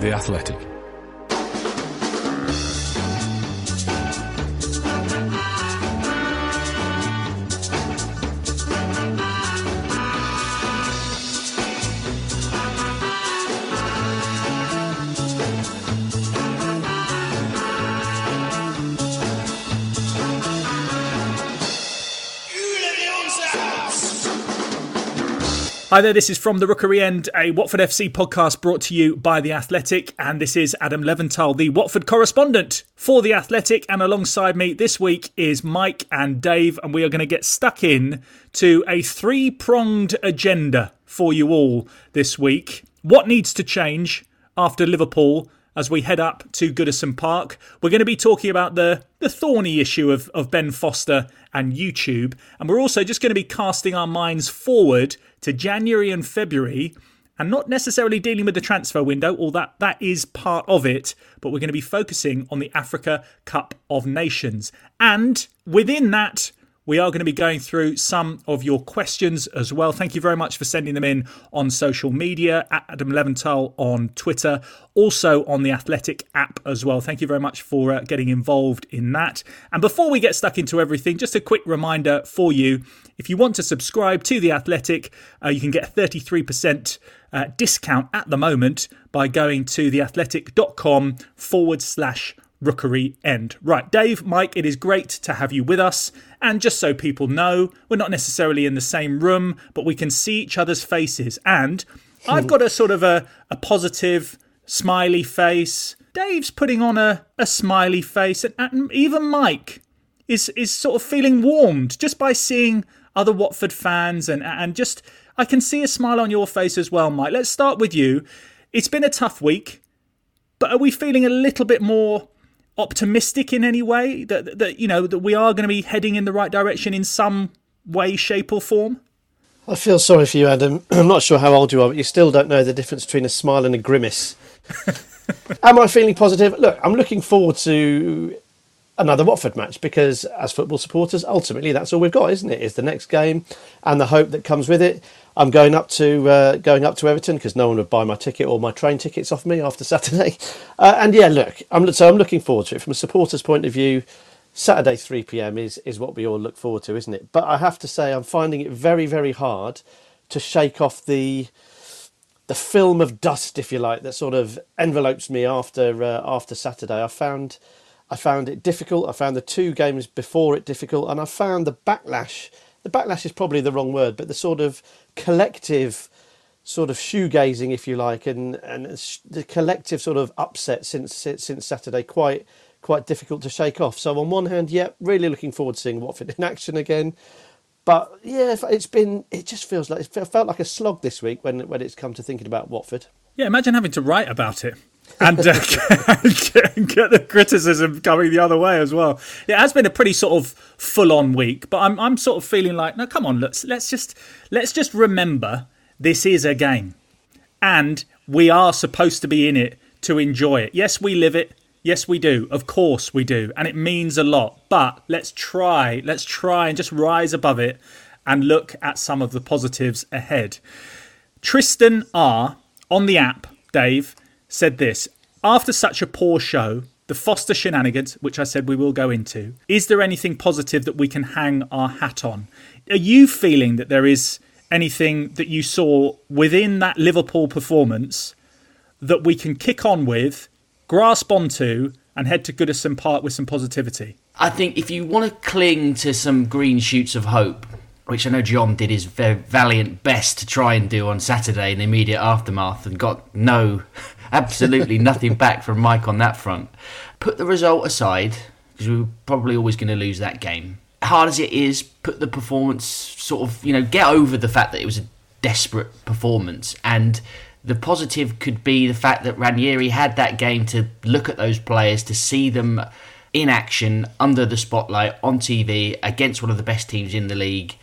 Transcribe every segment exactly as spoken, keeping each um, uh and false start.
The Athletic. Hi there, this is From the Rookery End, a Watford F C podcast brought to you by The Athletic, and this is Adam Leventhal, the Watford correspondent for The Athletic, and alongside me this week is Mike and Dave, and we are going to get stuck in to a three-pronged agenda for you all this week. What needs to change after Liverpool as we head up to Goodison Park? We're going to be talking about the, the thorny issue of, of Ben Foster and YouTube, and we're also just going to be casting our minds forward to January and February, and not necessarily dealing with the transfer window, all that that is part of it, but we're going to be focusing on the Africa Cup of Nations. And within that, we are going to be going through some of your questions as well. Thank you very much for sending them in on social media, at Adam Leventhal on Twitter, also on the Athletic app as well. Thank you very much for uh, getting involved in that. And before we get stuck into everything, just a quick reminder for you, if you want to subscribe to The Athletic, uh, you can get a thirty-three percent uh, discount at the moment by going to theathletic.com forward slash Rookery End. Right, Dave, Mike, it is great to have you with us. And just so people know, we're not necessarily in the same room, but we can see each other's faces. And I've got a sort of a, a positive, smiley face. Dave's putting on a, a smiley face. And, and even Mike is is sort of feeling warmed just by seeing other Watford fans. And, and just, I can see a smile on your face as well, Mike. Let's start with you. It's been a tough week, but are we feeling a little bit more optimistic in any way that, that you know that we are going to be heading in the right direction in some way, shape or form? I feel sorry for you, Adam. I'm not sure how old you are, but you still don't know the difference between a smile and a grimace. Am I feeling positive? Look, I'm looking forward to another Watford match because as football supporters, ultimately that's all we've got, isn't it? Is the next game and the hope that comes with it. I'm going up to uh, going up to Everton because no one would buy my ticket or my train tickets off me after Saturday. Uh, and yeah, look, I'm so I'm looking forward to it. From a supporter's point of view, Saturday three p.m. is is what we all look forward to, isn't it? But I have to say, I'm finding it very, very hard to shake off the the film of dust, if you like, that sort of envelopes me after uh, after Saturday. I found I found it difficult. I found the two games before it difficult, and I found the backlash. The backlash is probably the wrong word, but the sort of collective sort of shoegazing, if you like, and, and the collective sort of upset since since Saturday, quite quite difficult to shake off. So on one hand, yeah, really looking forward to seeing Watford in action again. But yeah, it's been it just feels like it felt like a slog this week when when it's come to thinking about Watford. Yeah, imagine having to write about it. and uh, get the criticism coming the other way as well. It has been a pretty sort of full-on week, but I'm I'm sort of feeling like, no, come on, let's let's just let's just remember this is a game, and we are supposed to be in it to enjoy it. Yes, we live it. Yes, we do. Of course, we do, and it means a lot. But let's try, let's try and just rise above it and look at some of the positives ahead. Tristan R on the app, Dave, said this: after such a poor show, the Foster shenanigans, which I said we will go into, is there anything positive that we can hang our hat on? Are you feeling that there is anything that you saw within that Liverpool performance that we can kick on with, grasp onto, and head to Goodison Park with some positivity? I think if you want to cling to some green shoots of hope, which I know John did his very valiant best to try and do on Saturday in the immediate aftermath and got no, absolutely nothing back from Mike on that front. Put the result aside, because we were probably always going to lose that game. Hard as it is, put the performance sort of, you know, get over the fact that it was a desperate performance. And the positive could be the fact that Ranieri had that game to look at those players, to see them in action, under the spotlight, on T V, against one of the best teams in the league.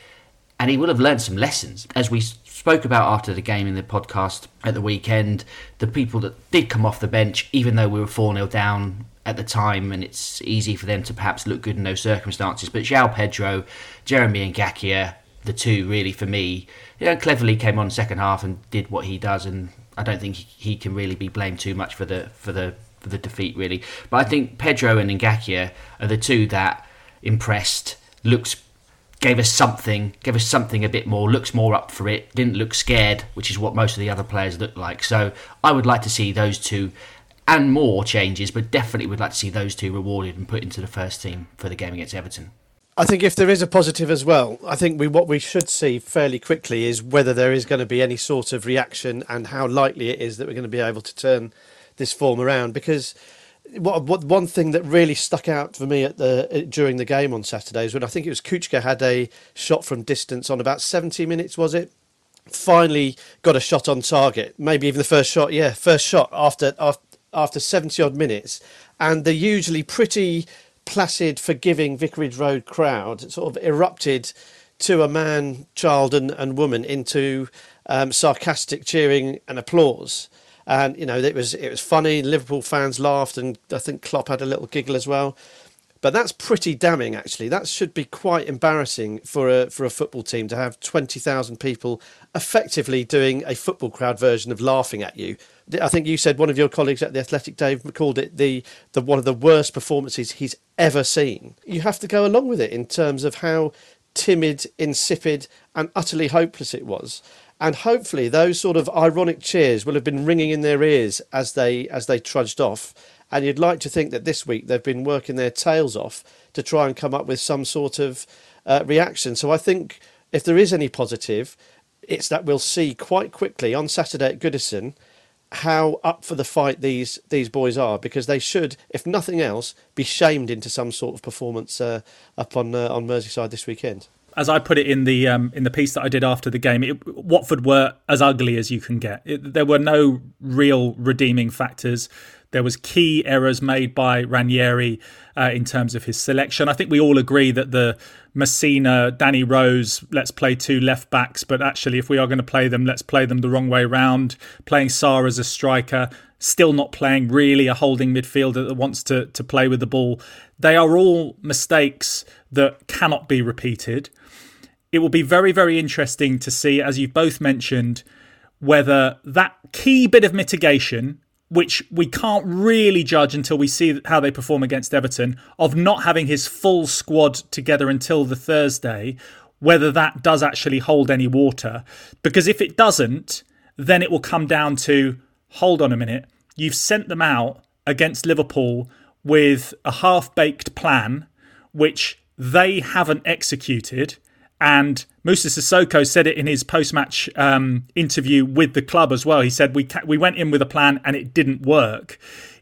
And he will have learned some lessons. As we spoke about after the game in the podcast at the weekend, the people that did come off the bench, even though we were four nil down at the time, and it's easy for them to perhaps look good in those circumstances. But João Pedro, Jeremy Ngakia, the two really for me, you know, cleverly came on second half and did what he does and I don't think he can really be blamed too much for the for the for the defeat, really. But I think Pedro and Ngakia are the two that impressed. Looks gave us something, gave us something a bit more. Looks more up for it. Didn't look scared, which is what most of the other players look like. So I would like to see those two and more changes, but definitely would like to see those two rewarded and put into the first team for the game against Everton. I think if there is a positive as well, I think we what we should see fairly quickly is whether there is going to be any sort of reaction and how likely it is that we're going to be able to turn this form around. Because what, what one thing that really stuck out for me at the during the game on Saturday is when I think it was Kuchka had a shot from distance on about seventy minutes, was it? Finally got a shot on target, maybe even the first shot, yeah, first shot after after, after seventy odd minutes. And the usually pretty placid, forgiving Vicarage Road crowd sort of erupted to a man, child and, and woman into um, sarcastic cheering and applause. And, you know, it was it was funny. Liverpool fans laughed and I think Klopp had a little giggle as well. But that's pretty damning, actually. That should be quite embarrassing for a for a football team to have twenty thousand people effectively doing a football crowd version of laughing at you. I think you said one of your colleagues at The Athletic, Dave, called it the, the one of the worst performances he's ever seen. You have to go along with it in terms of how timid, insipid and utterly hopeless it was. And hopefully those sort of ironic cheers will have been ringing in their ears as they as they trudged off. And you'd like to think that this week they've been working their tails off to try and come up with some sort of uh, reaction. So I think if there is any positive, it's that we'll see quite quickly on Saturday at Goodison how up for the fight these these boys are, because they should, if nothing else, be shamed into some sort of performance uh, up on uh, on Merseyside this weekend. As I put it in the um, in the piece that I did after the game, it, Watford were as ugly as you can get. It, there were no real redeeming factors. There was key errors made by Ranieri uh, in terms of his selection. I think we all agree that the Messina, Danny Rose, let's play two left backs, but actually if we are going to play them, let's play them the wrong way round. Playing Sarr as a striker, still not playing really a holding midfielder that wants to, to play with the ball. They are all mistakes that cannot be repeated. It will be very, very interesting to see, as you've both mentioned, whether that key bit of mitigation, which we can't really judge until we see how they perform against Everton, of not having his full squad together until the Thursday, whether that does actually hold any water. Because if it doesn't, then it will come down to, hold on a minute, you've sent them out against Liverpool with a half-baked plan, which they haven't executed. And Moussa Sissoko said it in his post-match um, interview with the club as well. He said, we ca- we went in with a plan and it didn't work.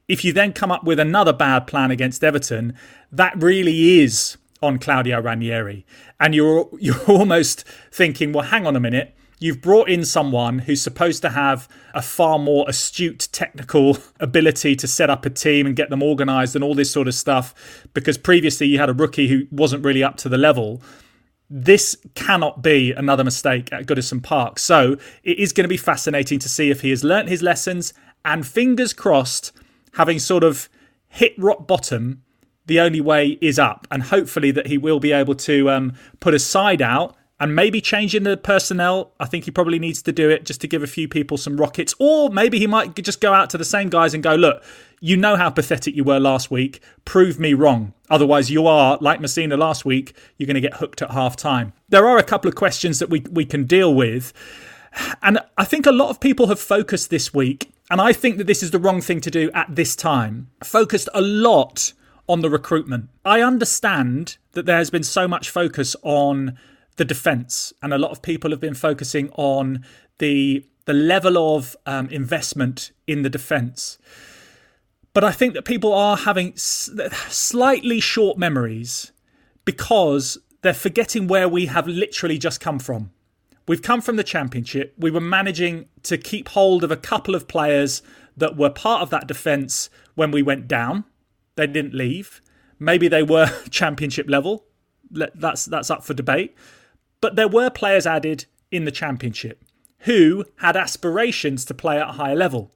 If you then come up with another bad plan against Everton, that really is on Claudio Ranieri. And you're you're almost thinking, well, hang on a minute. You've brought in someone who's supposed to have a far more astute technical ability to set up a team and get them organised and all this sort of stuff, because previously you had a rookie who wasn't really up to the level. This cannot be another mistake at Goodison Park. So it is going to be fascinating to see if he has learnt his lessons, and fingers crossed, having sort of hit rock bottom, the only way is up. And hopefully that he will be able to um, put a side out and maybe changing the personnel. I think he probably needs to do it just to give a few people some rockets. Or maybe he might just go out to the same guys and go, look, you know how pathetic you were last week. Prove me wrong. Otherwise, you are, like Messina last week, you're going to get hooked at half time. There are a couple of questions that we, we can deal with. And I think a lot of people have focused this week, and I think that this is the wrong thing to do at this time, focused a lot on the recruitment. I understand that there has been so much focus on the defence, and a lot of people have been focusing on the the level of um, investment in the defence. But I think that people are having s- slightly short memories because they're forgetting where we have literally just come from. We've come from the Championship. We were managing to keep hold of a couple of players that were part of that defence when we went down. They didn't leave. Maybe they were Championship level. That's that's up for debate. But there were players added in the Championship who had aspirations to play at a higher level.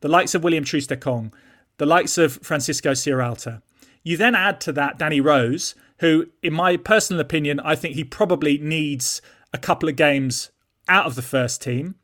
The likes of William Troost-Ekong, the likes of Francisco Sierralta. You then add to that Danny Rose, who, in my personal opinion, I think he probably needs a couple of games out of the first team.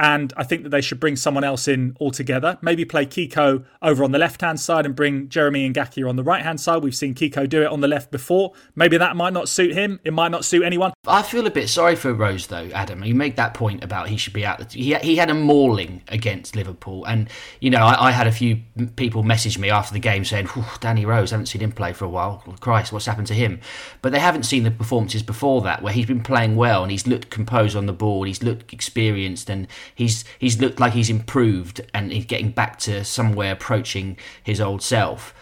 And I think that they should bring someone else in altogether. Maybe play Kiko over on the left-hand side and bring Jeremy Ngakia on the right-hand side. We've seen Kiko do it on the left before. Maybe that might not suit him. It might not suit anyone. I feel a bit sorry for Rose, though, Adam. You make that point about he should be out. He he had a mauling against Liverpool. And, you know, I, I had a few people message me after the game saying, Danny Rose, haven't seen him play for a while. Christ, what's happened to him? But they haven't seen the performances before that, where he's been playing well and he's looked composed on the ball. He's looked experienced and He's he's looked like he's improved and he's getting back to somewhere approaching his old self.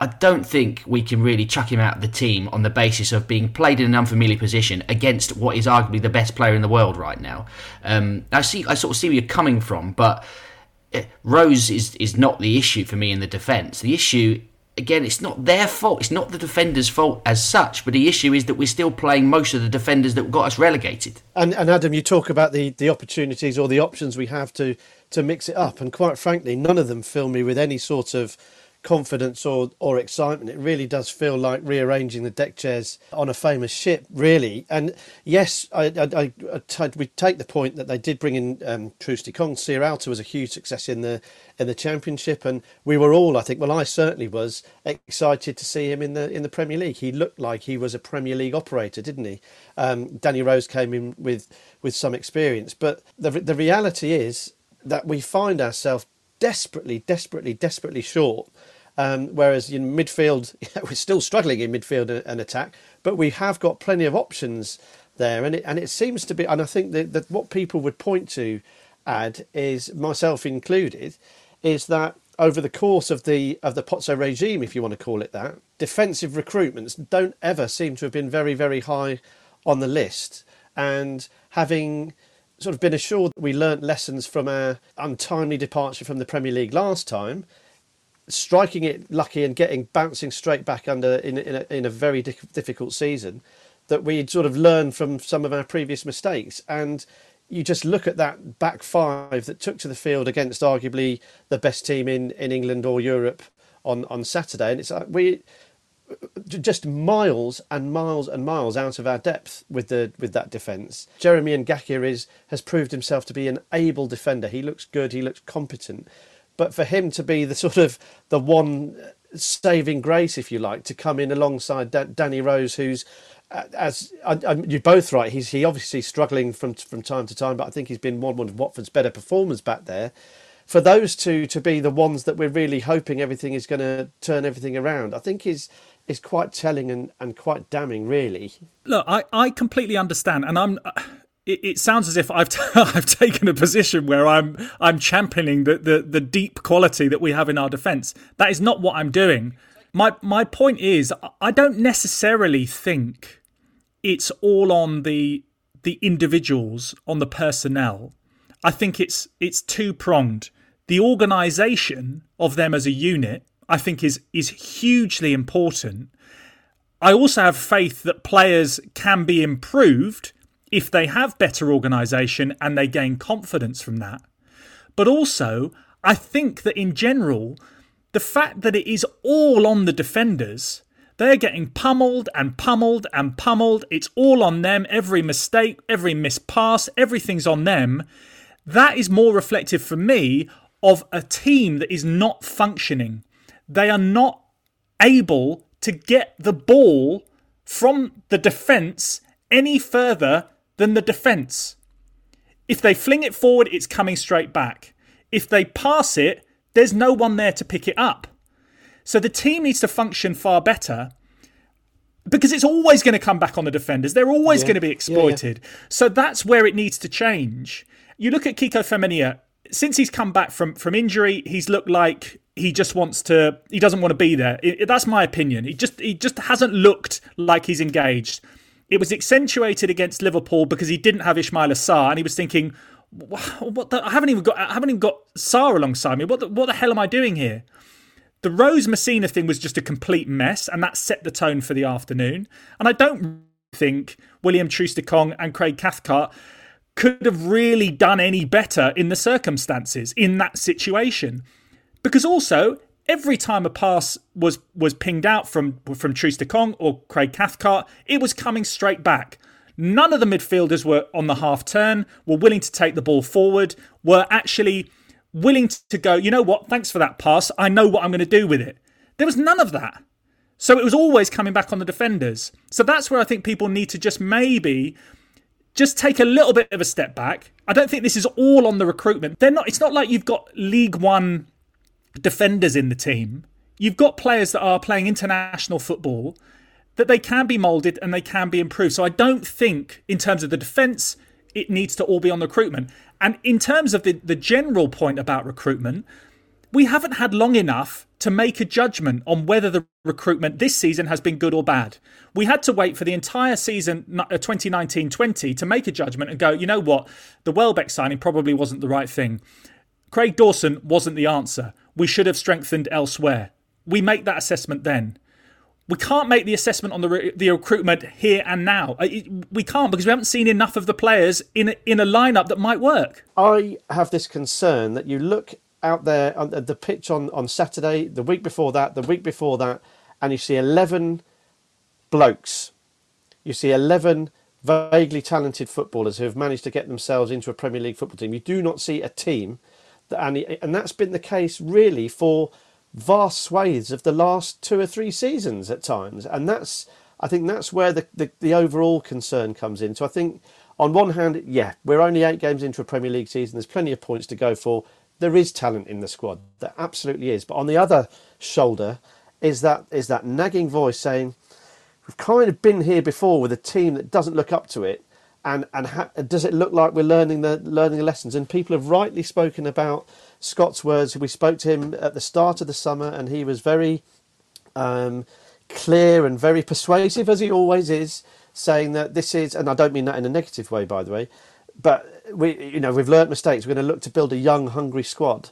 I don't think we can really chuck him out of the team on the basis of being played in an unfamiliar position against what is arguably the best player in the world right now. Um, I see, I sort of see where you're coming from, but Rose is is not the issue for me in the defence. The issue, again, it's not their fault. It's not the defenders' fault as such, but the issue is that we're still playing most of the defenders that got us relegated. And, and Adam, you talk about the, the opportunities or the options we have to, to mix it up. And quite frankly, none of them fill me with any sort of confidence or, or excitement. It really does feel like rearranging the deck chairs on a famous ship, really. And yes, I, I, I, I we take the point that they did bring in um, Troost-Ekong. Sierralta was a huge success in the in the Championship, and we were all, I think, well, I certainly was excited to see him in the in the Premier League. He looked like he was a Premier League operator, didn't he? Um, Danny Rose came in with with some experience, but the the reality is that we find ourselves desperately, desperately, desperately short. Um, whereas in midfield, we're still struggling in midfield and attack, but we have got plenty of options there, and it and it seems to be. And I think that, that what people would point to, Ad, is myself included, is that over the course of the of the Pozzo regime, if you want to call it that, defensive recruitments don't ever seem to have been very, very high on the list, and having sort of been assured that we learnt lessons from our untimely departure from the Premier League last time, striking it lucky and getting bouncing straight back under in in a, in a very difficult season, that we'd sort of learned from some of our previous mistakes. And you just look at that back five that took to the field against arguably the best team in, in England or Europe on, on Saturday, and it's like we just miles and miles and miles out of our depth with the with that defence. Jeremy Ngakia is has proved himself to be an able defender. He looks good. He looks competent. But for him to be the sort of the one saving grace, if you like, to come in alongside da- Danny Rose, who's as I, I, you're both right, he's he obviously struggling from from time to time, but I think he's been one one of Watford's better performers back there. For those two to be the ones that we're really hoping everything is going to turn everything around, I think is is quite telling and, and quite damning, really. Look, I, I completely understand, and I'm. It, it sounds as if I've t- I've taken a position where I'm I'm championing the, the the deep quality that we have in our defence. That is not what I'm doing. My my point is I don't necessarily think it's all on the the individuals, on the personnel. I think it's it's two pronged. The organisation of them as a unit, I think, is is hugely important. I also have faith that players can be improved if they have better organisation and they gain confidence from that. But also, I think that in general, the fact that it is all on the defenders, they're getting pummeled and pummeled and pummeled. It's all on them. Every mistake, every missed pass, everything's on them. That is more reflective for me of a team that is not functioning. They are not able to get the ball from the defence any further than the defence. If they fling it forward, it's coming straight back. If they pass it, there's no one there to pick it up. So the team needs to function far better, because it's always going to come back on the defenders. They're always yeah. going to be exploited. Yeah, yeah. So that's where it needs to change. You look at Kiko Femenia. Since he's come back from, from injury, he's looked like he just wants to... He doesn't want to be there. It, it, that's my opinion. He just He just hasn't looked like he's engaged. It was accentuated against Liverpool because he didn't have Ismaïla Sarr, and he was thinking, "What? The, I haven't even got. I haven't even got Sarr alongside me. What? The, what the hell am I doing here?" The Rose Messina thing was just a complete mess, and that set the tone for the afternoon. And I don't think William Troost-Ekong and Craig Cathcart could have really done any better in the circumstances in that situation, because also, every time a pass was was pinged out from, from Troost-Ekong or Craig Cathcart, it was coming straight back. None of the midfielders were on the half turn, were willing to take the ball forward, were actually willing to go, you know what, thanks for that pass, I know what I'm going to do with it. There was none of that. So it was always coming back on the defenders. So that's where I think people need to just maybe just take a little bit of a step back. I don't think this is all on the recruitment. They're not. It's not like you've got League One defenders in the team. You've got players that are playing international football, that they can be moulded and they can be improved. So I don't think, in terms of the defence, it needs to all be on the recruitment. And in terms of the, the general point about recruitment, we haven't had long enough to make a judgment on whether the recruitment this season has been good or bad. We had to wait for the entire season twenty nineteen twenty to make a judgment and go, you know what, the Welbeck signing probably wasn't the right thing. Craig Dawson wasn't the answer. We should have strengthened elsewhere. We make that assessment then. We can't make the assessment on the re- the recruitment here and now. We can't, because we haven't seen enough of the players in a, in a lineup that might work. I have this concern that you look out there on the pitch on, on Saturday, the week before that, the week before that, and you see eleven blokes. You see eleven vaguely talented footballers who have managed to get themselves into a Premier League football team. You do not see a team, that, and, and that's been the case really for vast swathes of the last two or three seasons at times, and that's I think that's where the, the the overall concern comes in. So I think on one hand, yeah, we're only eight games into a Premier League season. There's plenty of points to go for. There is talent in the squad. There absolutely is. But on the other shoulder is that is that nagging voice saying we've kind of been here before with a team that doesn't look up to it, and and ha- does it look like we're learning the learning the lessons? And people have rightly spoken about Scott's words. We spoke to him at the start of the summer, and he was very um, clear and very persuasive, as he always is, saying that this is, and I don't mean that in a negative way, by the way, but we, you know, we've learnt mistakes. We're going to look to build a young, hungry squad.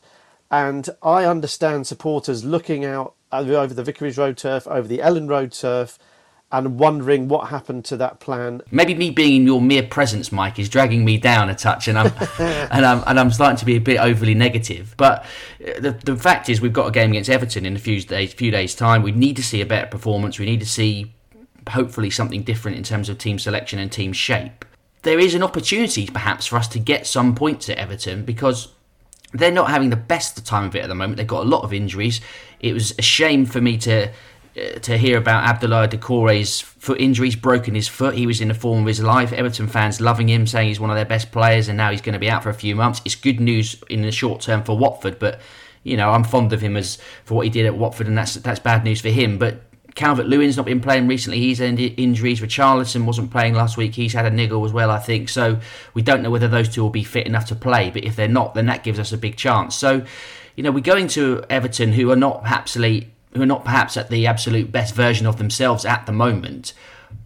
And I understand supporters looking out over the Vicarage Road turf, over the Ellen Road turf, and wondering what happened to that plan. Maybe me being in your mere presence, Mike, is dragging me down a touch, and I'm and I'm and I'm starting to be a bit overly negative. But the the fact is, we've got a game against Everton in a few days. Few days time, we need to see a better performance. We need to see hopefully something different in terms of team selection and team shape. There is an opportunity, perhaps, for us to get some points at Everton, because they're not having the best time of it at the moment. They've got a lot of injuries. It was a shame for me to. to hear about Abdallah Doucouré's foot injuries, broken his foot. He was in the form of his life. Everton fans loving him, saying he's one of their best players, and now he's going to be out for a few months. It's good news in the short term for Watford, but you know, I'm fond of him as for what he did at Watford, and that's that's bad news for him. But Calvert-Lewin's not been playing recently. He's had injuries. Richarlison wasn't playing last week. He's had a niggle as well, I think. So we don't know whether those two will be fit enough to play, but if they're not, then that gives us a big chance. So, you know, we're going to Everton, who are not absolutely... who are not perhaps at the absolute best version of themselves at the moment.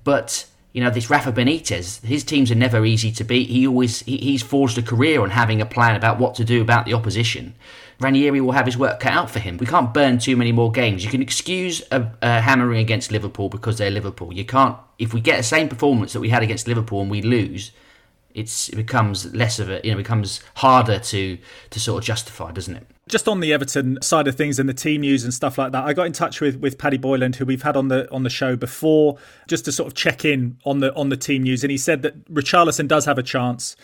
But, you know, this Rafa Benitez, his teams are never easy to beat. He always he, he's forged a career on having a plan about what to do about the opposition. Ranieri will have his work cut out for him. We can't burn too many more games. You can excuse a, a hammering against Liverpool because they're Liverpool. You can't... If we get the same performance that we had against Liverpool and we lose, it's, it becomes less of a... You know, it becomes harder to to sort of justify, doesn't it? Just on the Everton side of things and the team news and stuff like that, I got in touch with with Paddy Boyland, who we've had on the on the show before, just to sort of check in on the on the team news. And he said that Richarlison does have a chance.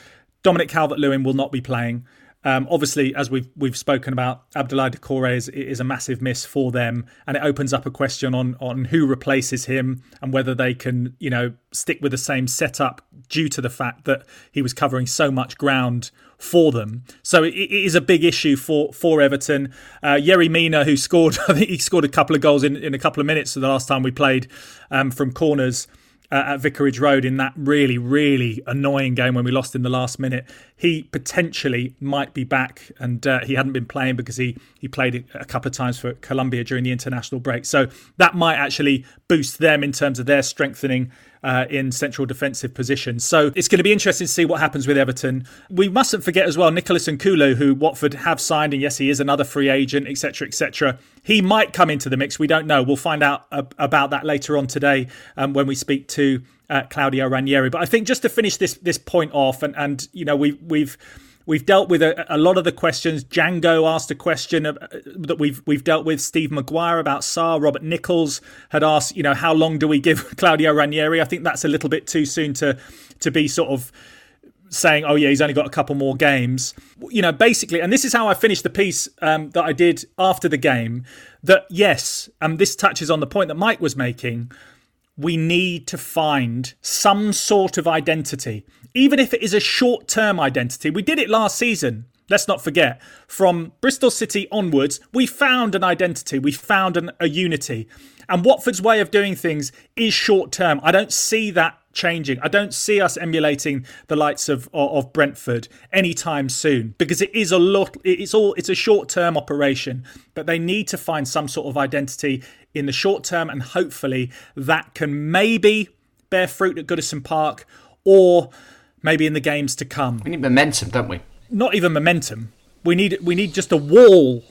Dominic Calvert-Lewin will not be playing. Um, obviously, as we've we've spoken about, Abdallah Doucouré is, is a massive miss for them, and it opens up a question on on who replaces him and whether they can, you know, stick with the same setup due to the fact that he was covering so much ground for them. So it, it is a big issue for for Everton. Uh, Yerry Mina, who scored, I think he scored a couple of goals in, in a couple of minutes the last time we played um, from corners uh, at Vicarage Road in that really, really annoying game when we lost in the last minute. He potentially might be back, and uh, he hadn't been playing because he, he played it a couple of times for Colombia during the international break. So that might actually boost them in terms of their strengthening Uh, in central defensive positions. So it's going to be interesting to see what happens with Everton. We mustn't forget as well Nicholas Nkulu, who Watford have signed, and yes, he is another free agent, et cetera, et cetera. He might come into the mix. We don't know. We'll find out uh, about that later on today um, when we speak to uh, Claudio Ranieri. But I think just to finish this this point off, and and you know we we've We've dealt with a, a lot of the questions. Django asked a question of, uh, that we've we've dealt with. Steve Maguire about Sarr. Robert Nichols had asked, you know, how long do we give Claudio Ranieri? I think that's a little bit too soon to to be sort of saying, oh yeah, he's only got a couple more games. You know, basically, and this is how I finished the piece um, that I did after the game, that yes, and this touches on the point that Mike was making, we need to find some sort of identity, even if it is a short-term identity. We did it last season. Let's not forget, from Bristol City onwards, we found an identity, we found an, a unity. And Watford's way of doing things is short-term. I don't see that changing. I don't see us emulating the likes of of Brentford anytime soon, because it is a lot. It's all. It's a short-term operation, but they need to find some sort of identity in the short term, and hopefully that can maybe bear fruit at Goodison Park, or maybe in the games to come. We need momentum, don't we? Not even momentum. We need we need just a wall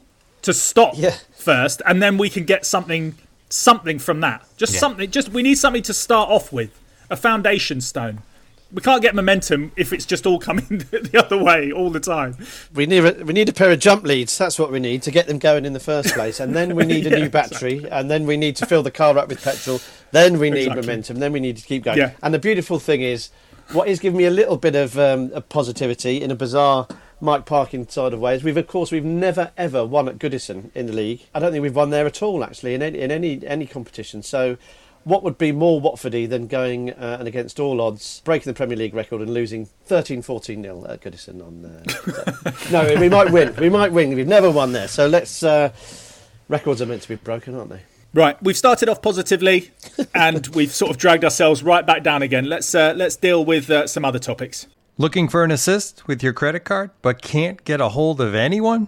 to stop yeah. first, and then we can get something something from that. Just yeah. something. Just we need something to start off with. A foundation stone. We can't get momentum if it's just all coming the other way all the time. We need a, we need a pair of jump leads. That's what we need to get them going in the first place. And then we need a yeah, new battery. Exactly. And then we need to fill the car up with petrol. Then we need exactly. momentum. Then we need to keep going. Yeah. And the beautiful thing is, what is giving me a little bit of, um, of positivity in a bizarre Mike Parkin side of ways, we've of course we've never ever won at Goodison in the league. I don't think we've won there at all actually in any, in any any competition. So. What would be more Watfordy than going uh, and against all odds, breaking the Premier League record and losing thirteen fourteen nil at Goodison on uh, No, we might win. We might win. We've never won there. So let's... Uh, records are meant to be broken, aren't they? Right. We've started off positively and we've sort of dragged ourselves right back down again. Let's, uh, let's deal with uh, some other topics. Looking for an assist with your credit card but can't get a hold of anyone?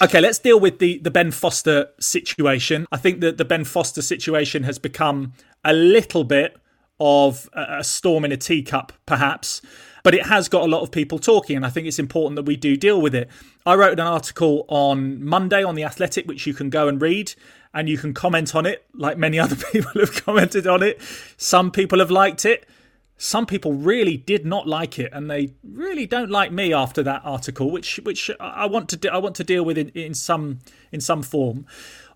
Okay, let's deal with the, the Ben Foster situation. I think that the Ben Foster situation has become a little bit of a storm in a teacup, perhaps, but it has got a lot of people talking, and I think it's important that we do deal with it. I wrote an article on Monday on The Athletic, which you can go and read, and you can comment on it, like many other people have commented on it. Some people have liked it. Some people really did not like it, and they really don't like me after that article, which which I want to de- I want to deal with in, in some in some form.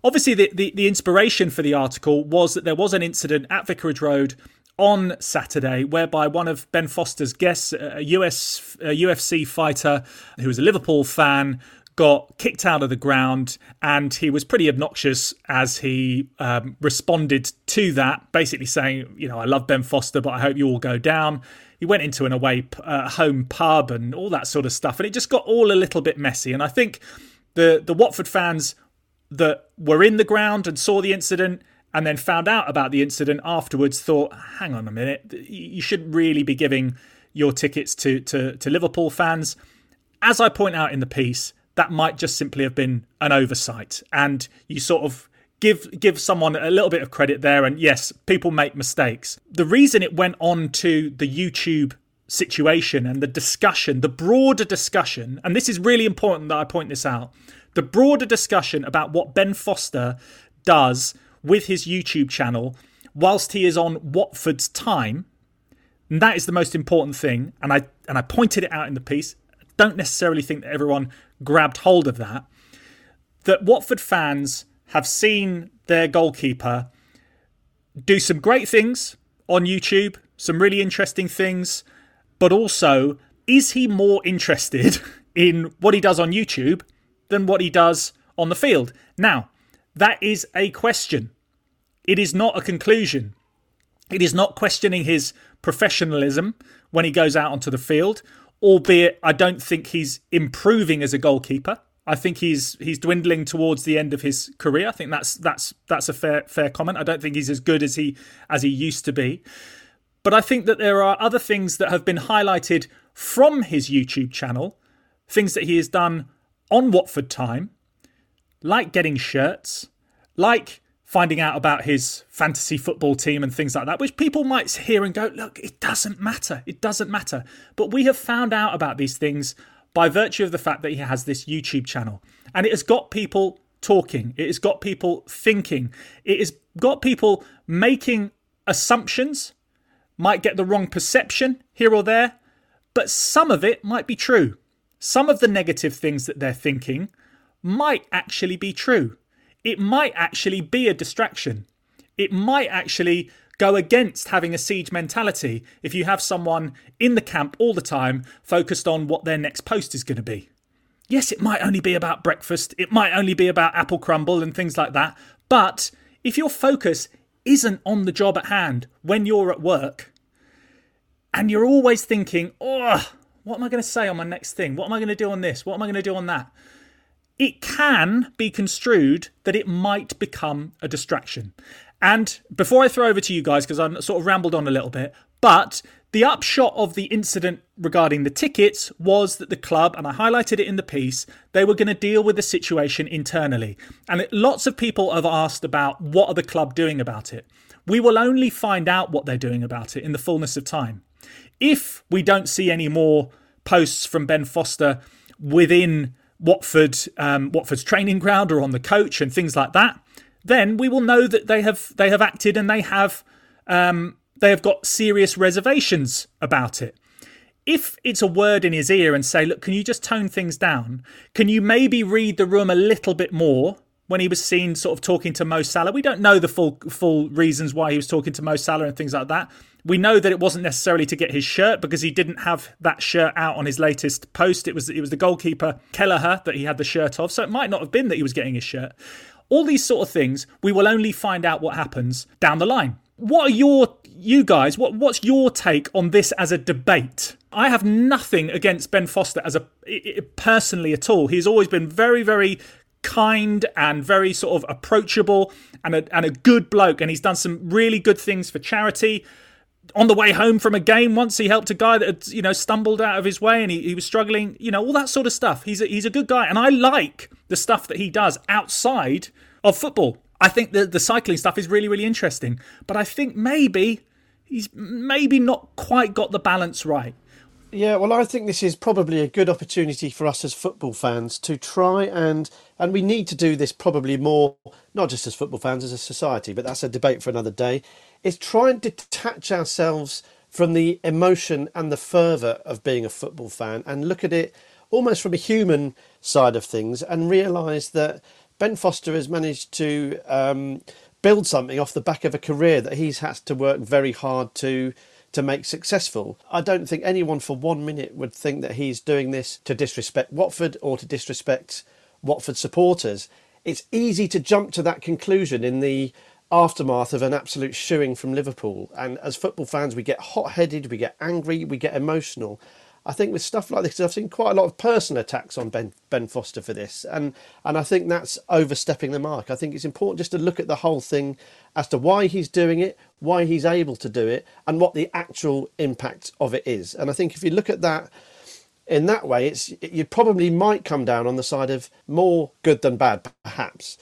Obviously, the, the the inspiration for the article was that there was an incident at Vicarage Road on Saturday, whereby one of Ben Foster's guests, a U S a U F C fighter who was a Liverpool fan, got kicked out of the ground, and he was pretty obnoxious as he um, responded to that, basically saying, you know, I love Ben Foster, but I hope you all go down. He went into an away uh, home pub and all that sort of stuff, and it just got all a little bit messy. And I think the the Watford fans that were in the ground and saw the incident and then found out about the incident afterwards thought, hang on a minute, you shouldn't really be giving your tickets to to, to Liverpool fans. As I point out in the piece, that might just simply have been an oversight. And you sort of give give someone a little bit of credit there. And yes, people make mistakes. The reason it went on to the YouTube situation and the discussion, the broader discussion, and this is really important that I point this out, the broader discussion about what Ben Foster does with his YouTube channel whilst he is on Watford's time, and that is the most important thing. And I and I pointed it out in the piece. I don't necessarily think that everyone grabbed hold of that, that Watford fans have seen their goalkeeper do some great things on YouTube, some really interesting things, but also, is he more interested in what he does on YouTube than what he does on the field? Now, that is a question. it is not a conclusion. It is not questioning his professionalism when he goes out onto the field, albeit I don't think he's improving as a goalkeeper. I think he's he's dwindling towards the end of his career. I think that's that's that's a fair fair comment. I don't think he's as good as he as he used to be. But I think that there are other things that have been highlighted from his YouTube channel, things that he has done on Watford time, like getting shirts, like finding out about his fantasy football team and things like that, which people might hear and go, look, it doesn't matter. It doesn't matter. But we have found out about these things by virtue of the fact that he has this YouTube channel. And it has got people talking. It has got people thinking. It has got people making assumptions, might get the wrong perception here or there, but some of it might be true. Some of the negative things that they're thinking might actually be true. It might actually be a distraction. It might actually go against having a siege mentality if you have someone in the camp all the time focused on what their next post is going to be. Yes, it might only be about breakfast. It might only be about apple crumble and things like that. But if your focus isn't on the job at hand when you're at work and you're always thinking, oh, what am I going to say on my next thing? What am I going to do on this? What am I going to do on that? It can be construed that it might become a distraction. And before I throw over to you guys, because I've sort of rambled on a little bit, but the upshot of the incident regarding the tickets was that the club, and I highlighted it in the piece, they were going to deal with the situation internally. And it, lots of people have asked about what are the club doing about it. We will only find out what they're doing about it in the fullness of time. If we don't see any more posts from Ben Foster within Watford, um, Watford's training ground or on the coach and things like that, then we will know that they have they have acted and they have um, they have got serious reservations about it. If it's a word in his ear and say, look, can you just tone things down? Can you maybe read the room a little bit more? When he was seen sort of talking to Mo Salah, we don't know the full full reasons why he was talking to Mo Salah and things like that. We know that it wasn't necessarily to get his shirt because he didn't have that shirt out on his latest post. It was it was the goalkeeper Kelleher that he had the shirt of, so it might not have been that he was getting his shirt. All these sort of things, we will only find out what happens down the line. What are your you guys? What what's your take on this as a debate? I have nothing against Ben Foster as a personally at all. He's always been very very kind and very sort of approachable and a, and a good bloke, and he's done some really good things for charity. On the way home from a game once, he helped a guy that had, you know, stumbled out of his way and he, he was struggling, you know, all that sort of stuff. He's a, he's a good guy, and I like the stuff that he does outside of football. I think the the cycling stuff is really really interesting, but I think maybe he's maybe not quite got the balance right. Yeah, well, I think this is probably a good opportunity for us as football fans to try and, and we need to do this probably more, not just as football fans, as a society, but that's a debate for another day, is try and detach ourselves from the emotion and the fervour of being a football fan and look at it almost from a human side of things and realise that Ben Foster has managed to um, build something off the back of a career that he's had to work very hard to to make successful. I don't think anyone for one minute would think that he's doing this to disrespect Watford or to disrespect Watford supporters. It's easy to jump to that conclusion in the aftermath of an absolute shooing from Liverpool. And as football fans, we get hot-headed, we get angry, we get emotional. I think with stuff like this, I've seen quite a lot of personal attacks on Ben, Ben Foster for this. And, and I think that's overstepping the mark. I think it's important just to look at the whole thing as to why he's doing it, why he's able to do it, and what the actual impact of it is. And I think if you look at that in that way, it's it, you probably might come down on the side of more good than bad, perhaps.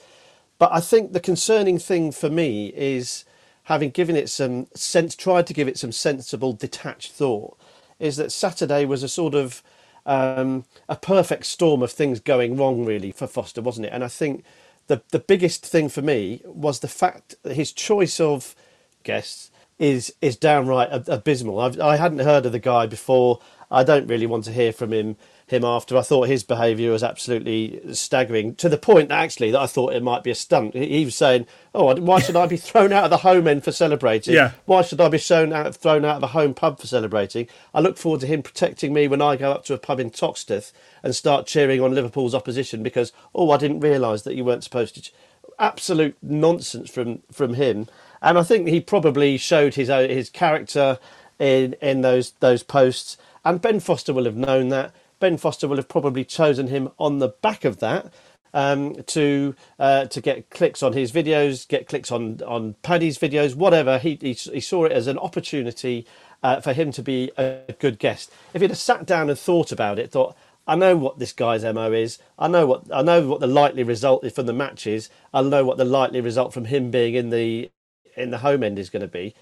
But I think the concerning thing for me is, having given it some sense, tried to give it some sensible, detached thought, is that Saturday was a sort of um, a perfect storm of things going wrong, really, for Foster, wasn't it? And I think the, the biggest thing for me was the fact that his choice of guests is is downright abysmal. I've, I hadn't heard of the guy before. I don't really want to hear from him him after. I thought his behaviour was absolutely staggering, to the point, actually, that I thought it might be a stunt. He was saying, oh, why should I be thrown out of the home end for celebrating? Yeah. Why should I be shown out, thrown out of a home pub for celebrating? I look forward to him protecting me when I go up to a pub in Toxteth and start cheering on Liverpool's opposition because, oh, I didn't realise that you weren't supposed to... Ch- absolute nonsense from from him. And I think he probably showed his own, his character in in those those posts. And Ben Foster will have known that. Ben Foster will have probably chosen him on the back of that um, to uh, to get clicks on his videos, get clicks on, on Paddy's videos, whatever. He, he he saw it as an opportunity uh, for him to be a good guest. If he'd have sat down and thought about it, thought, I know what this guy's M O is. I know what I know what the likely result from the match is. I know what the likely result from him being in the in the home end is going to be.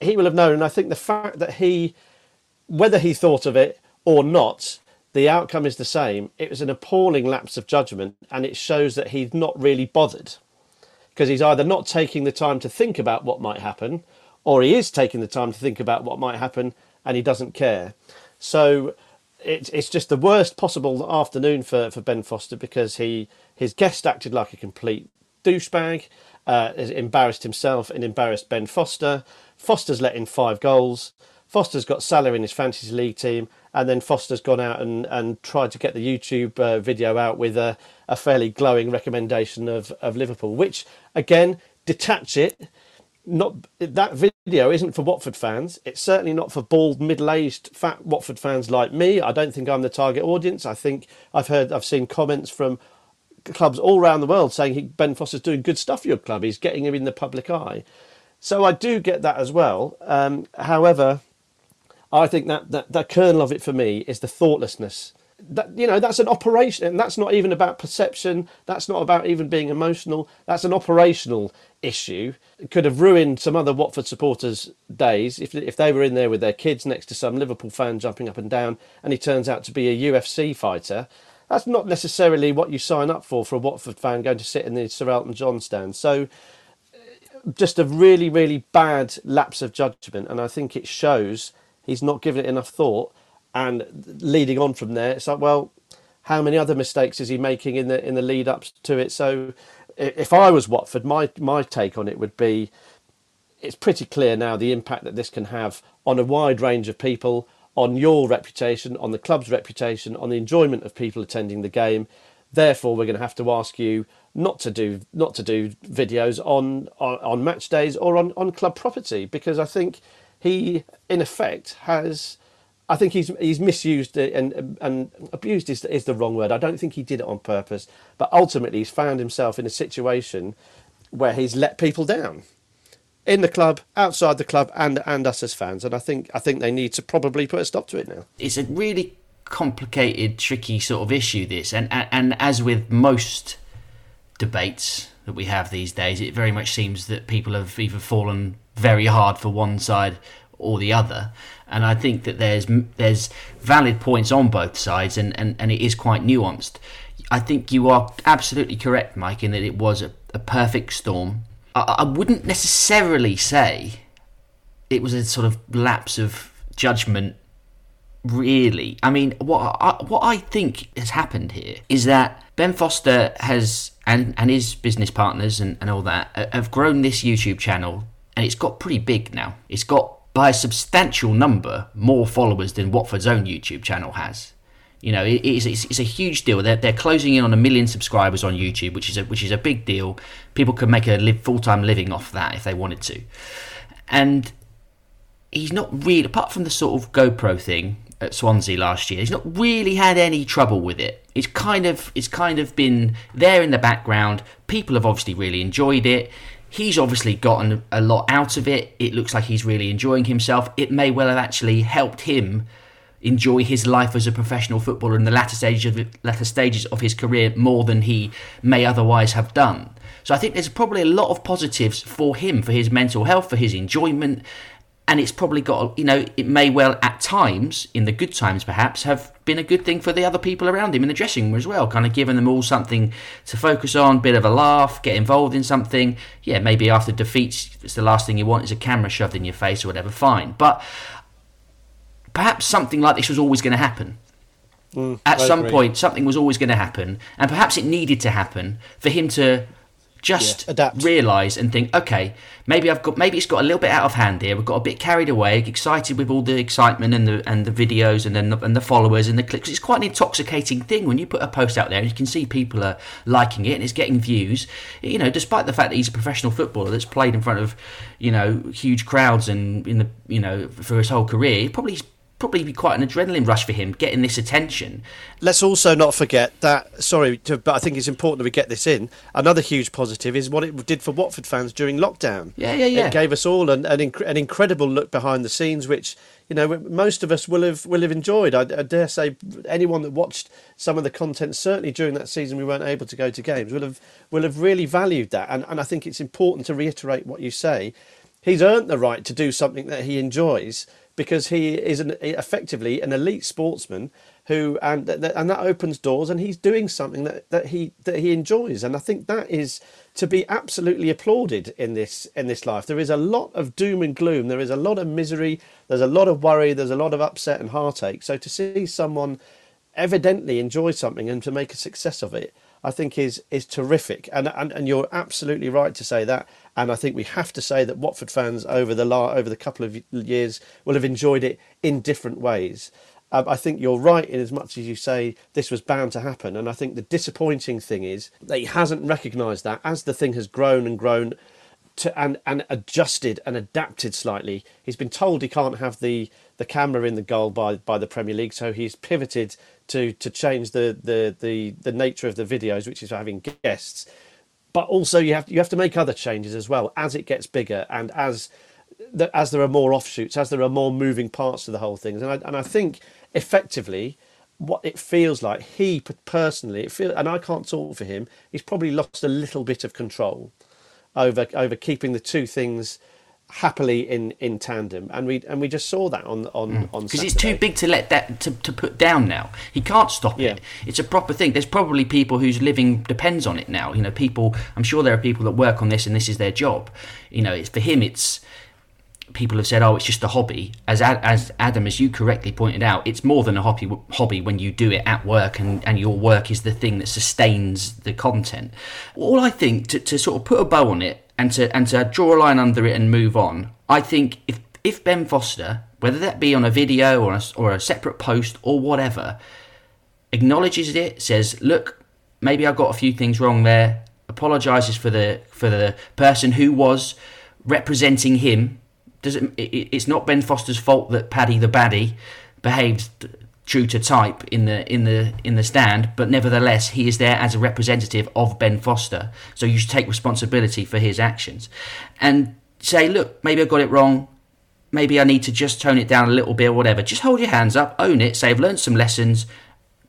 He will have known, and I think the fact that he, whether he thought of it or not, the outcome is the same. It was an appalling lapse of judgment, and it shows that he's not really bothered, because he's either not taking the time to think about what might happen, or he is taking the time to think about what might happen and he doesn't care. So It, it's just the worst possible afternoon for, for Ben Foster, because he his guest acted like a complete douchebag, uh, embarrassed himself and embarrassed Ben Foster. Foster's let in five goals. Foster's got Salah in his fantasy league team, and then Foster's gone out and, and tried to get the YouTube uh, video out with a, a fairly glowing recommendation of, of Liverpool, which, again, detach it. Not that video isn't for Watford fans. It's certainly not for bald, middle-aged, fat Watford fans like me. I don't think I'm the target audience. I think I've heard, I've seen comments from clubs all around the world saying he, Ben Foster's doing good stuff for your club. He's getting him in the public eye. So I do get that as well. Um, however, I think that, that that kernel of it for me is the thoughtlessness. That, you know, that's an operation, and that's not even about perception. That's not about even being emotional. That's an operational issue. It could have ruined some other Watford supporters' days if if they were in there with their kids next to some Liverpool fan jumping up and down, and he turns out to be a U F C fighter. That's not necessarily what you sign up for for a Watford fan going to sit in the Sir Elton John stand. So, just a really, really bad lapse of judgment, and I think it shows he's not given it enough thought. And leading on from there, it's like, well, how many other mistakes is he making in the in the lead ups to it? So, if I was Watford, my my take on it would be, it's pretty clear now the impact that this can have on a wide range of people, on your reputation, on the club's reputation, on the enjoyment of people attending the game. Therefore, we're going to have to ask you not to do not to do videos on on, on match days or on, on club property, because I think he, in effect, has. I think he's he's misused it and and abused is is the wrong word. I don't think he did it on purpose, but ultimately he's found himself in a situation where he's let people down in the club, outside the club, and and us as fans. And I think I think they need to probably put a stop to it now. It's a really complicated, tricky sort of issue, this, and and, and as with most debates that we have these days, it very much seems that people have either fallen very hard for one side or the other. And I think that there's there's valid points on both sides, and, and, and it is quite nuanced. I think you are absolutely correct, Mike, in that it was a, a perfect storm. I, I wouldn't necessarily say it was a sort of lapse of judgment, really. I mean, what I, what I think has happened here is that Ben Foster has, and, and his business partners and, and all that, have grown this YouTube channel, and it's got pretty big now. It's got, by a substantial number, more followers than Watford's own YouTube channel has. You know, it, it's, it's, it's a huge deal. They're, they're closing in on a million subscribers on YouTube, which is a, which is a big deal. People could make a live, full-time living off that if they wanted to. And he's not really, apart from the sort of GoPro thing at Swansea last year, he's not really had any trouble with it. It's kind of, it's kind of been there in the background. People have obviously really enjoyed it. He's obviously gotten a lot out of it. It looks like he's really enjoying himself. It may well have actually helped him enjoy his life as a professional footballer in the latter stages of, latter stages of his career more than he may otherwise have done. So I think there's probably a lot of positives for him, for his mental health, for his enjoyment. And it's probably got, you know, it may well at times, in the good times perhaps, have been a good thing for the other people around him in the dressing room as well, kind of giving them all something to focus on, bit of a laugh, get involved in something. Yeah, maybe after defeats, it's the last thing you want is a camera shoved in your face or whatever, fine. But perhaps something like this was always going to happen. Mm, at I some agree. point, something was always going to happen, and perhaps it needed to happen for him to just yeah, adapt. Realise and think, okay, maybe I've got, maybe it's got a little bit out of hand here. We've got a bit carried away, excited with all the excitement and the and the videos and the, and the followers and the clicks. It's quite an intoxicating thing when you put a post out there and you can see people are liking it and it's getting views. You know, despite the fact that he's a professional footballer that's played in front of, you know, huge crowds and in the, you know, for his whole career, he probably. probably be quite an adrenaline rush for him getting this attention. Let's also not forget that, sorry, but I think it's important that we get this in, another huge positive is what it did for Watford fans during lockdown. Yeah, yeah, yeah. It gave us all an an, inc- an incredible look behind the scenes, which, you know, most of us will have will have enjoyed. I, I dare say anyone that watched some of the content, certainly during that season we weren't able to go to games, will have will have really valued that. And, and I think it's important to reiterate what you say. He's earned the right to do something that he enjoys, because he is an, effectively an elite sportsman who, and and that opens doors, and he's doing something that, that he that he enjoys, and I think that is to be absolutely applauded in this in this life. There is a lot of doom and gloom, there is a lot of misery, there's a lot of worry, there's a lot of upset and heartache. So to see someone evidently enjoy something and to make a success of it, I think is is terrific, and, and and you're absolutely right to say that. And I think we have to say that Watford fans over the la- over the couple of years will have enjoyed it in different ways. Um, I think you're right in as much as you say this was bound to happen, and I think the disappointing thing is that he hasn't recognised that as the thing has grown and grown, to and and adjusted and adapted slightly. He's been told he can't have the the camera in the goal by by the Premier League, so he's pivoted to to change the the the, the nature of the videos, which is having guests. But also you have to, you have to make other changes as well as it gets bigger, and as the, as there are more offshoots, as there are more moving parts to the whole thing. And I, and I think effectively what it feels like, he personally, it feels, and I can't talk for him, he's probably lost a little bit of control over over keeping the two things happily in, in tandem, and we and we just saw that on on on because it's too big to let that to, to put down now. He can't stop yeah. it. It's a proper thing. There's probably people whose living depends on it now. You know, people. I'm sure there are people that work on this, and this is their job. You know, it's for him. It's people have said, oh, it's just a hobby. As as Adam, as you correctly pointed out, it's more than a hobby. Hobby when you do it at work, and, and your work is the thing that sustains the content. All I think to to sort of put a bow on it. And to and to draw a line under it and move on. I think if if Ben Foster, whether that be on a video or a, or a separate post or whatever, acknowledges it, says, "Look, maybe I got a few things wrong there," apologises for the for the person who was representing him. Doesn't it, it's not Ben Foster's fault that Paddy the Baddie behaved true to type in the in the in the stand, but nevertheless he is there as a representative of Ben Foster, so you should take responsibility for his actions and say, look, maybe I got it wrong, maybe I need to just tone it down a little bit or whatever. Just hold your hands up, own it, say I've learned some lessons,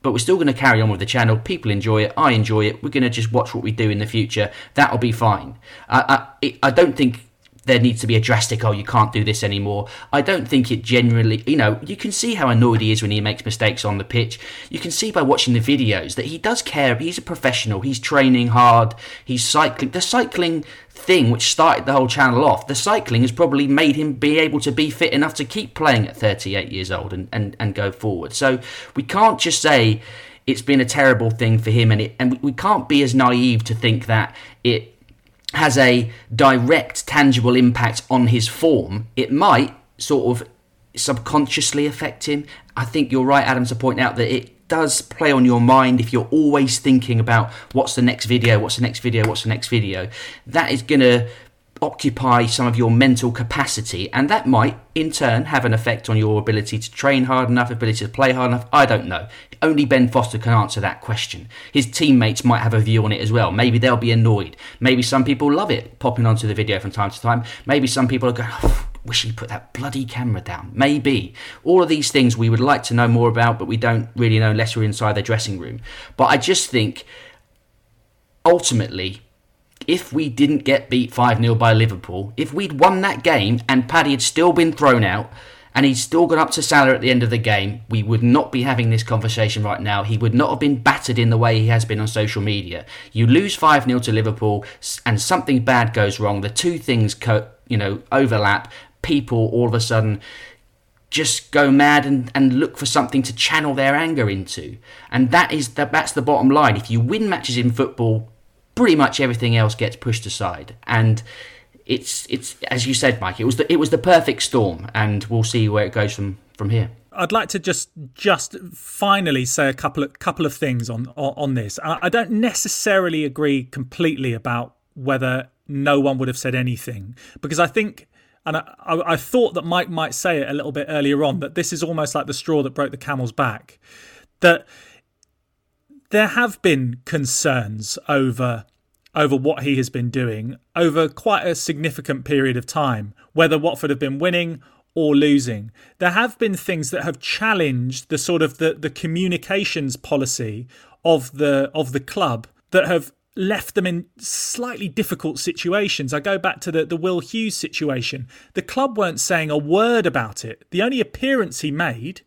but we're still going to carry on with the channel. People enjoy it, I enjoy it, we're going to just watch what we do in the future, that'll be fine. I I, I don't think there needs to be a drastic, oh, you can't do this anymore. I don't think it generally, you know, you can see how annoyed he is when he makes mistakes on the pitch. You can see by watching the videos that he does care. He's a professional. He's training hard. He's cycling. The cycling thing, which started the whole channel off, the cycling has probably made him be able to be fit enough to keep playing at thirty-eight years old and, and, and go forward. So we can't just say it's been a terrible thing for him, and it, and we can't be as naive to think that it has a direct, tangible impact on his form. It might sort of subconsciously affect him. I think you're right, Adam, to point out that it does play on your mind if you're always thinking about what's the next video, what's the next video, what's the next video. That is going to occupy some of your mental capacity, and that might in turn have an effect on your ability to train hard enough, ability to play hard enough. I don't know. Only Ben Foster can answer that question. His teammates might have a view on it as well. Maybe they'll be annoyed. Maybe some people love it, popping onto the video from time to time. Maybe some people are going, oh, wish he'd put that bloody camera down. Maybe. All of these things we would like to know more about, but we don't really know unless we're inside their dressing room. But I just think, ultimately, if we didn't get beat five nil by Liverpool, if we'd won that game and Paddy had still been thrown out and he'd still gone up to Salah at the end of the game, we would not be having this conversation right now. He would not have been battered in the way he has been on social media. You lose five nil to Liverpool and something bad goes wrong. The two things co- you know, overlap. People all of a sudden just go mad and, and look for something to channel their anger into. And that is the, that's the bottom line. If you win matches in football, pretty much everything else gets pushed aside. And it's it's as you said, Mike, it was the it was the perfect storm, and we'll see where it goes from, from here. I'd like to just just finally say a couple of couple of things on on this. I don't necessarily agree completely about whether no one would have said anything, because I think, and I, I thought that Mike might say it a little bit earlier on, that this is almost like the straw that broke the camel's back. That there have been concerns over over what he has been doing over quite a significant period of time, whether Watford have been winning or losing. There have been things that have challenged the sort of the, the communications policy of the of the club that have left them in slightly difficult situations. I go back to the, the Will Hughes situation. The club weren't saying a word about it. The only appearance he made,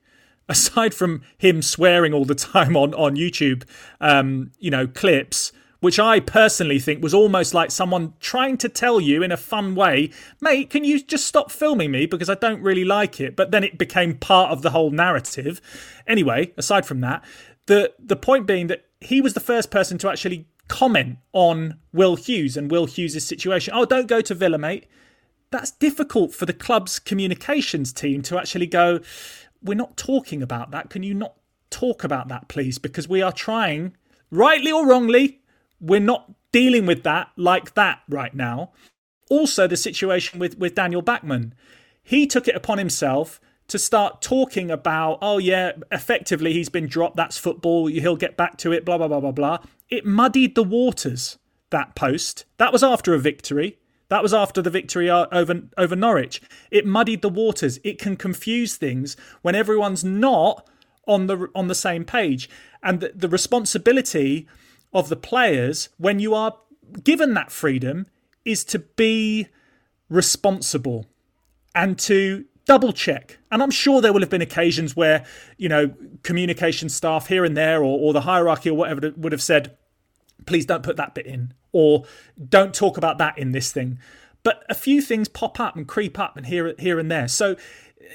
aside from him swearing all the time on, on YouTube, um, you know, clips, which I personally think was almost like someone trying to tell you in a fun way, mate, can you just stop filming me because I don't really like it? But then it became part of the whole narrative. Anyway, aside from that, the, the point being that he was the first person to actually comment on Will Hughes and Will Hughes' situation. Oh, don't go to Villa, mate. That's difficult for the club's communications team to actually go, we're not talking about that. Can you not talk about that, please? Because we are trying, rightly or wrongly, we're not dealing with that like that right now. Also, the situation with, with Daniel Backman. He took it upon himself to start talking about, oh yeah, effectively he's been dropped, that's football, he'll get back to it, blah, blah, blah, blah, blah. It muddied the waters, that post. That was after a victory. That was after the victory over, over Norwich. It muddied the waters. It can confuse things when everyone's not on the on the same page. And the, the responsibility of the players, when you are given that freedom, is to be responsible and to double check. And I'm sure there will have been occasions where, you know, communication staff here and there, or, or the hierarchy or whatever would have said, please don't put that bit in, or don't talk about that in this thing. But a few things pop up and creep up and here, here and there. So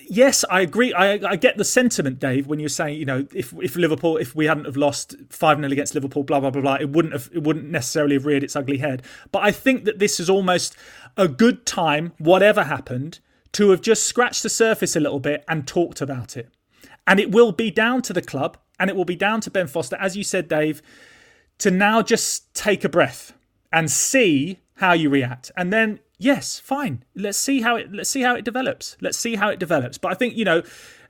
yes, I agree. I, I get the sentiment, Dave, when you're saying, you know, if if Liverpool, if we hadn't have lost five nil against Liverpool, blah, blah, blah, blah, it wouldn't have, it wouldn't necessarily have reared its ugly head. But I think that this is almost a good time, whatever happened, to have just scratched the surface a little bit and talked about it. And it will be down to the club, and it will be down to Ben Foster, as you said, Dave, to now just take a breath and see how you react. And then, yes, fine. Let's see how it. Let's see how it develops. Let's see how it develops. But I think, you know,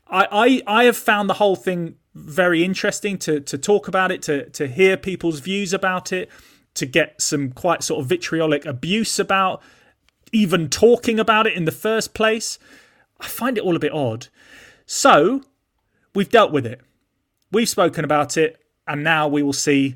I I, I have found the whole thing very interesting to to talk about it, to to hear people's views about it, to get some quite sort of vitriolic abuse about even talking about it in the first place. I find it all a bit odd. So we've dealt with it. We've spoken about it, and now we will see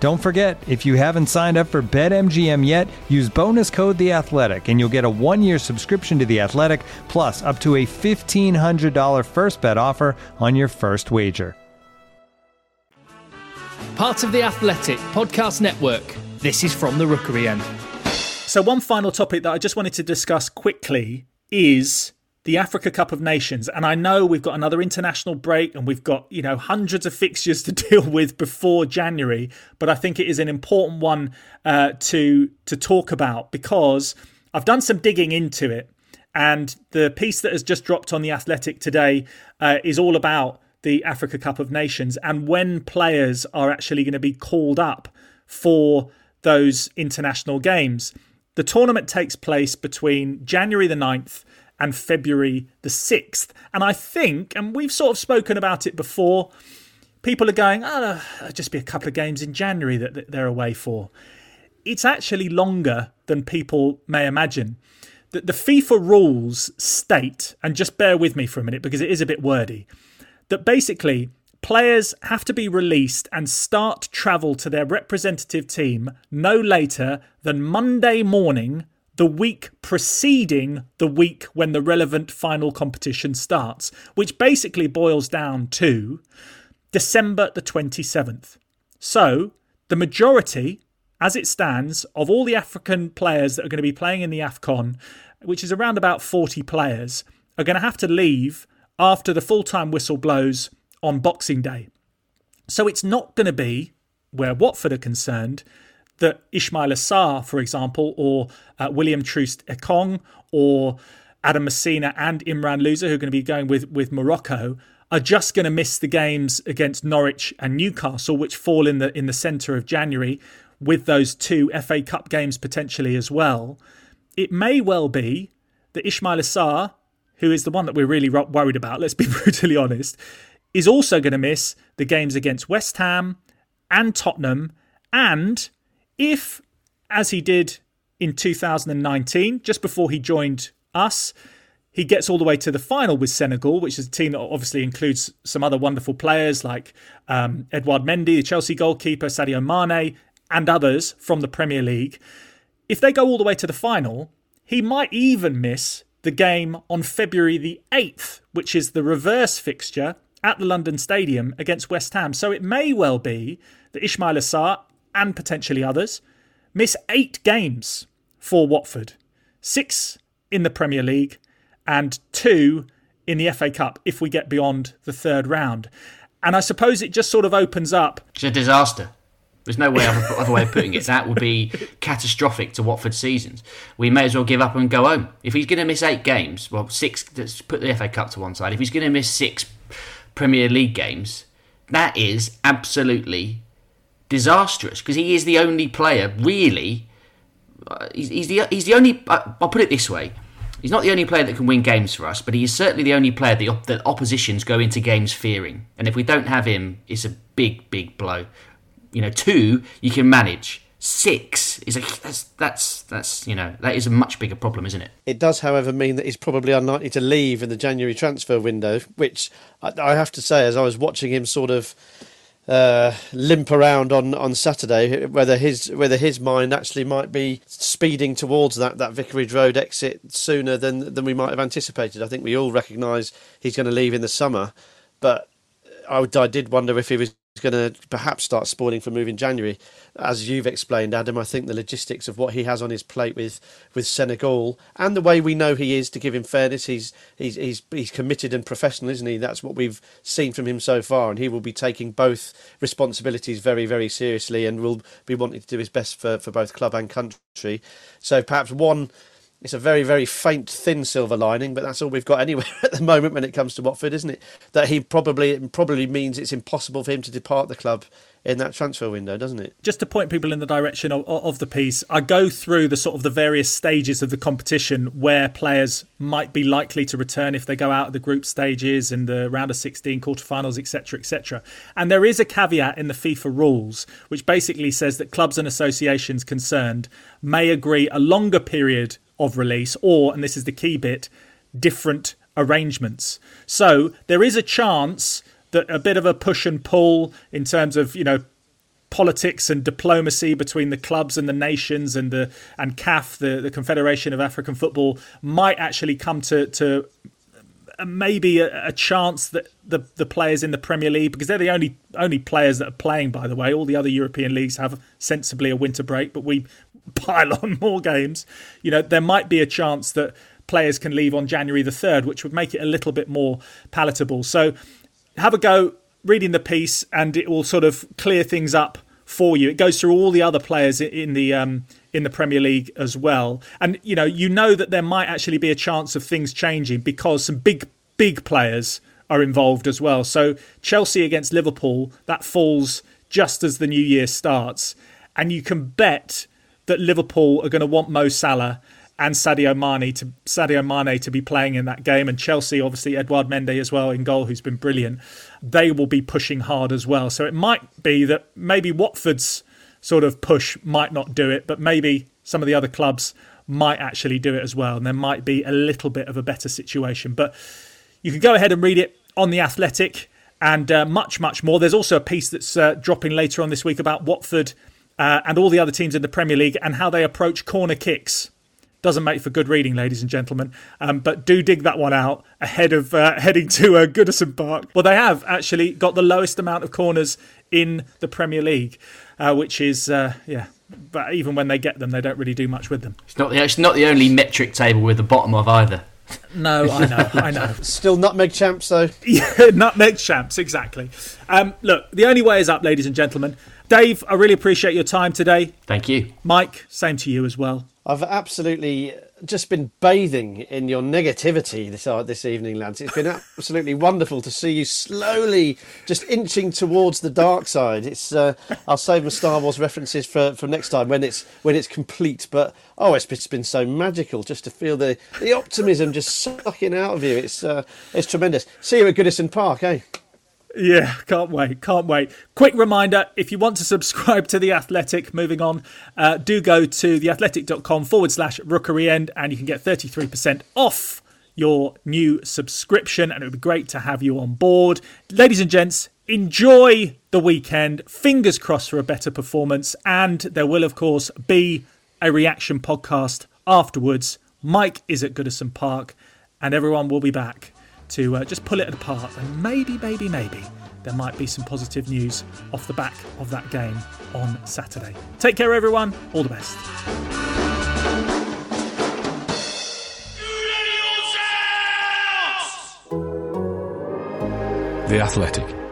Don't forget, if you haven't signed up for BetMGM yet, use bonus code The Athletic, and you'll get a one-year subscription to The Athletic, plus up to a fifteen hundred dollars first bet offer on your first wager. part of The Athletic Podcast Network. This is From the Rookery End. So one final topic that I just wanted to discuss quickly is the Africa Cup of Nations. And I know we've got another international break and we've got, you know, hundreds of fixtures to deal with before January. But I think it is an important one uh, to to talk about, because I've done some digging into it. And the piece that has just dropped on The Athletic today uh, is all about the Africa Cup of Nations and when players are actually going to be called up for those international games. The tournament takes place between January the ninth and February the sixth. And I think, and we've sort of spoken about it before, people are going, oh, it'll just be a couple of games in January that they're away for. It's actually longer than people may imagine. The, the FIFA rules state, and just bear with me for a minute because it is a bit wordy, that basically players have to be released and start travel to their representative team no later than Monday morning, the week preceding the week when the relevant final competition starts, which basically boils down to December the twenty-seventh. So the majority, as it stands, of all the African players that are going to be playing in the AFCON, which is around about forty players, are going to have to leave after the full-time whistle blows on Boxing Day. So it's not going to be, where Watford are concerned, that Ismaïla Sarr, for example, or uh, William Troost-Ekong, or Adam Messina and Imran Louza, who are going to be going with, with Morocco, are just going to miss the games against Norwich and Newcastle, which fall in the in the centre of January, with those two F A Cup games potentially as well. It may well be that Ismaïla Sarr, who is the one that we're really worried about, let's be brutally honest, is also going to miss the games against West Ham and Tottenham. And if, as he did in two thousand nineteen, just before he joined us, he gets all the way to the final with Senegal, which is a team that obviously includes some other wonderful players like um, Edouard Mendy, the Chelsea goalkeeper, Sadio Mane, and others from the Premier League. If they go all the way to the final, he might even miss the game on February the eighth, which is the reverse fixture at the London Stadium against West Ham. So it may well be that Ismaïla Sarr and potentially others miss eight games for Watford. Six in the Premier League and two in the F A Cup if we get beyond the third round. And I suppose it just sort of opens up... It's a disaster. There's no way other, other way of putting it. That would be catastrophic to Watford's seasons. We may as well give up and go home. If he's going to miss eight games, well, six, let's put the F A Cup to one side. If he's going to miss six Premier League games, that is absolutely disastrous, because he is the only player, really. Uh, he's, he's, the, he's the only, uh, I'll put it this way. He's not the only player that can win games for us, but he is certainly the only player that, op- that oppositions go into games fearing. And if we don't have him, it's a big, big blow. You know, two you can manage. Six is a that's that's that's you know that is a much bigger problem, isn't it? It does, however, mean that he's probably unlikely to leave in the January transfer window, which I, I have to say, as I was watching him sort of uh, limp around on, on Saturday, whether his whether his mind actually might be speeding towards that that Vicarage Road exit sooner than than we might have anticipated. I think we all recognise he's going to leave in the summer, but I, would, I did wonder if he was going to perhaps start spoiling for move in January. As you've explained, Adam, I think the logistics of what he has on his plate with, with Senegal, and the way we know he is, to give him fairness, he's he's he's he's committed and professional, isn't he? That's what we've seen from him so far, and he will be taking both responsibilities very, very seriously and will be wanting to do his best for, for both club and country. So perhaps one... It's a very, very faint, thin silver lining, but that's all we've got anywhere at the moment when it comes to Watford, isn't it? That he probably it probably means it's impossible for him to depart the club in that transfer window, doesn't it? Just to point people in the direction of, of the piece, I go through the sort of the various stages of the competition where players might be likely to return if they go out of the group stages and the round of sixteen, quarterfinals, et cetera, et cetera. And there is a caveat in the FIFA rules, which basically says that clubs and associations concerned may agree a longer period of release or, and this is the key bit, different arrangements. So there is a chance that a bit of a push and pull in terms of, you know, politics and diplomacy between the clubs and the nations and the and C A F, the, the Confederation of African Football, might actually come to to maybe a, a chance that the, the players in the Premier League, because they're the only only players that are playing, by the way. All the other European leagues have sensibly a winter break, but we pile on more games. You know, there might be a chance that players can leave on January the third, which would make it a little bit more palatable. So have a go reading the piece and it will sort of clear things up for you. It goes through all the other players in the um, in the Premier League as well. And, you know, you know that there might actually be a chance of things changing because some big, big players are involved as well. So Chelsea against Liverpool, that falls just as the new year starts. And you can bet that Liverpool are going to want Mo Salah and Sadio Mane to Sadio Mane to be playing in that game. And Chelsea, obviously, Edouard Mendy as well in goal, who's been brilliant. They will be pushing hard as well. So it might be that maybe Watford's sort of push might not do it, but maybe some of the other clubs might actually do it as well. And there might be a little bit of a better situation. But you can go ahead and read it on The Athletic and uh, much, much more. There's also a piece that's uh, dropping later on this week about Watford uh, and all the other teams in the Premier League and how they approach corner kicks. Doesn't make for good reading, ladies and gentlemen. Um, but do dig that one out ahead of uh, heading to uh, Goodison Park. Well, they have actually got the lowest amount of corners in the Premier League, uh, which is, uh, yeah, but even when they get them, they don't really do much with them. It's not the, it's not the only metric table we're the bottom of either. No, I know, I know. Still nutmeg champs, though. Yeah, nutmeg champs, exactly. Um, look, the only way is up, ladies and gentlemen. Dave, I really appreciate your time today. Thank you. Mike, same to you as well. I've absolutely just been bathing in your negativity this uh, this evening, lads. It's been absolutely wonderful to see you slowly just inching towards the dark side. It's uh, I'll save my Star Wars references for, for next time when it's when it's complete. But oh, it's, it's been so magical just to feel the, the optimism just sucking out of you. It's uh, it's tremendous. See you at Goodison Park, eh? Yeah, can't wait, can't wait. Quick reminder, if you want to subscribe to The Athletic, moving on, uh, do go to theathletic.com forward slash rookery end and you can get thirty-three percent off your new subscription and it would be great to have you on board. Ladies and gents, enjoy the weekend. Fingers crossed for a better performance and there will, of course, be a reaction podcast afterwards. Mike is at Goodison Park and everyone will be back to uh, just pull it apart and maybe, maybe, maybe there might be some positive news off the back of that game on Saturday. Take care, everyone. All the best. The Athletic.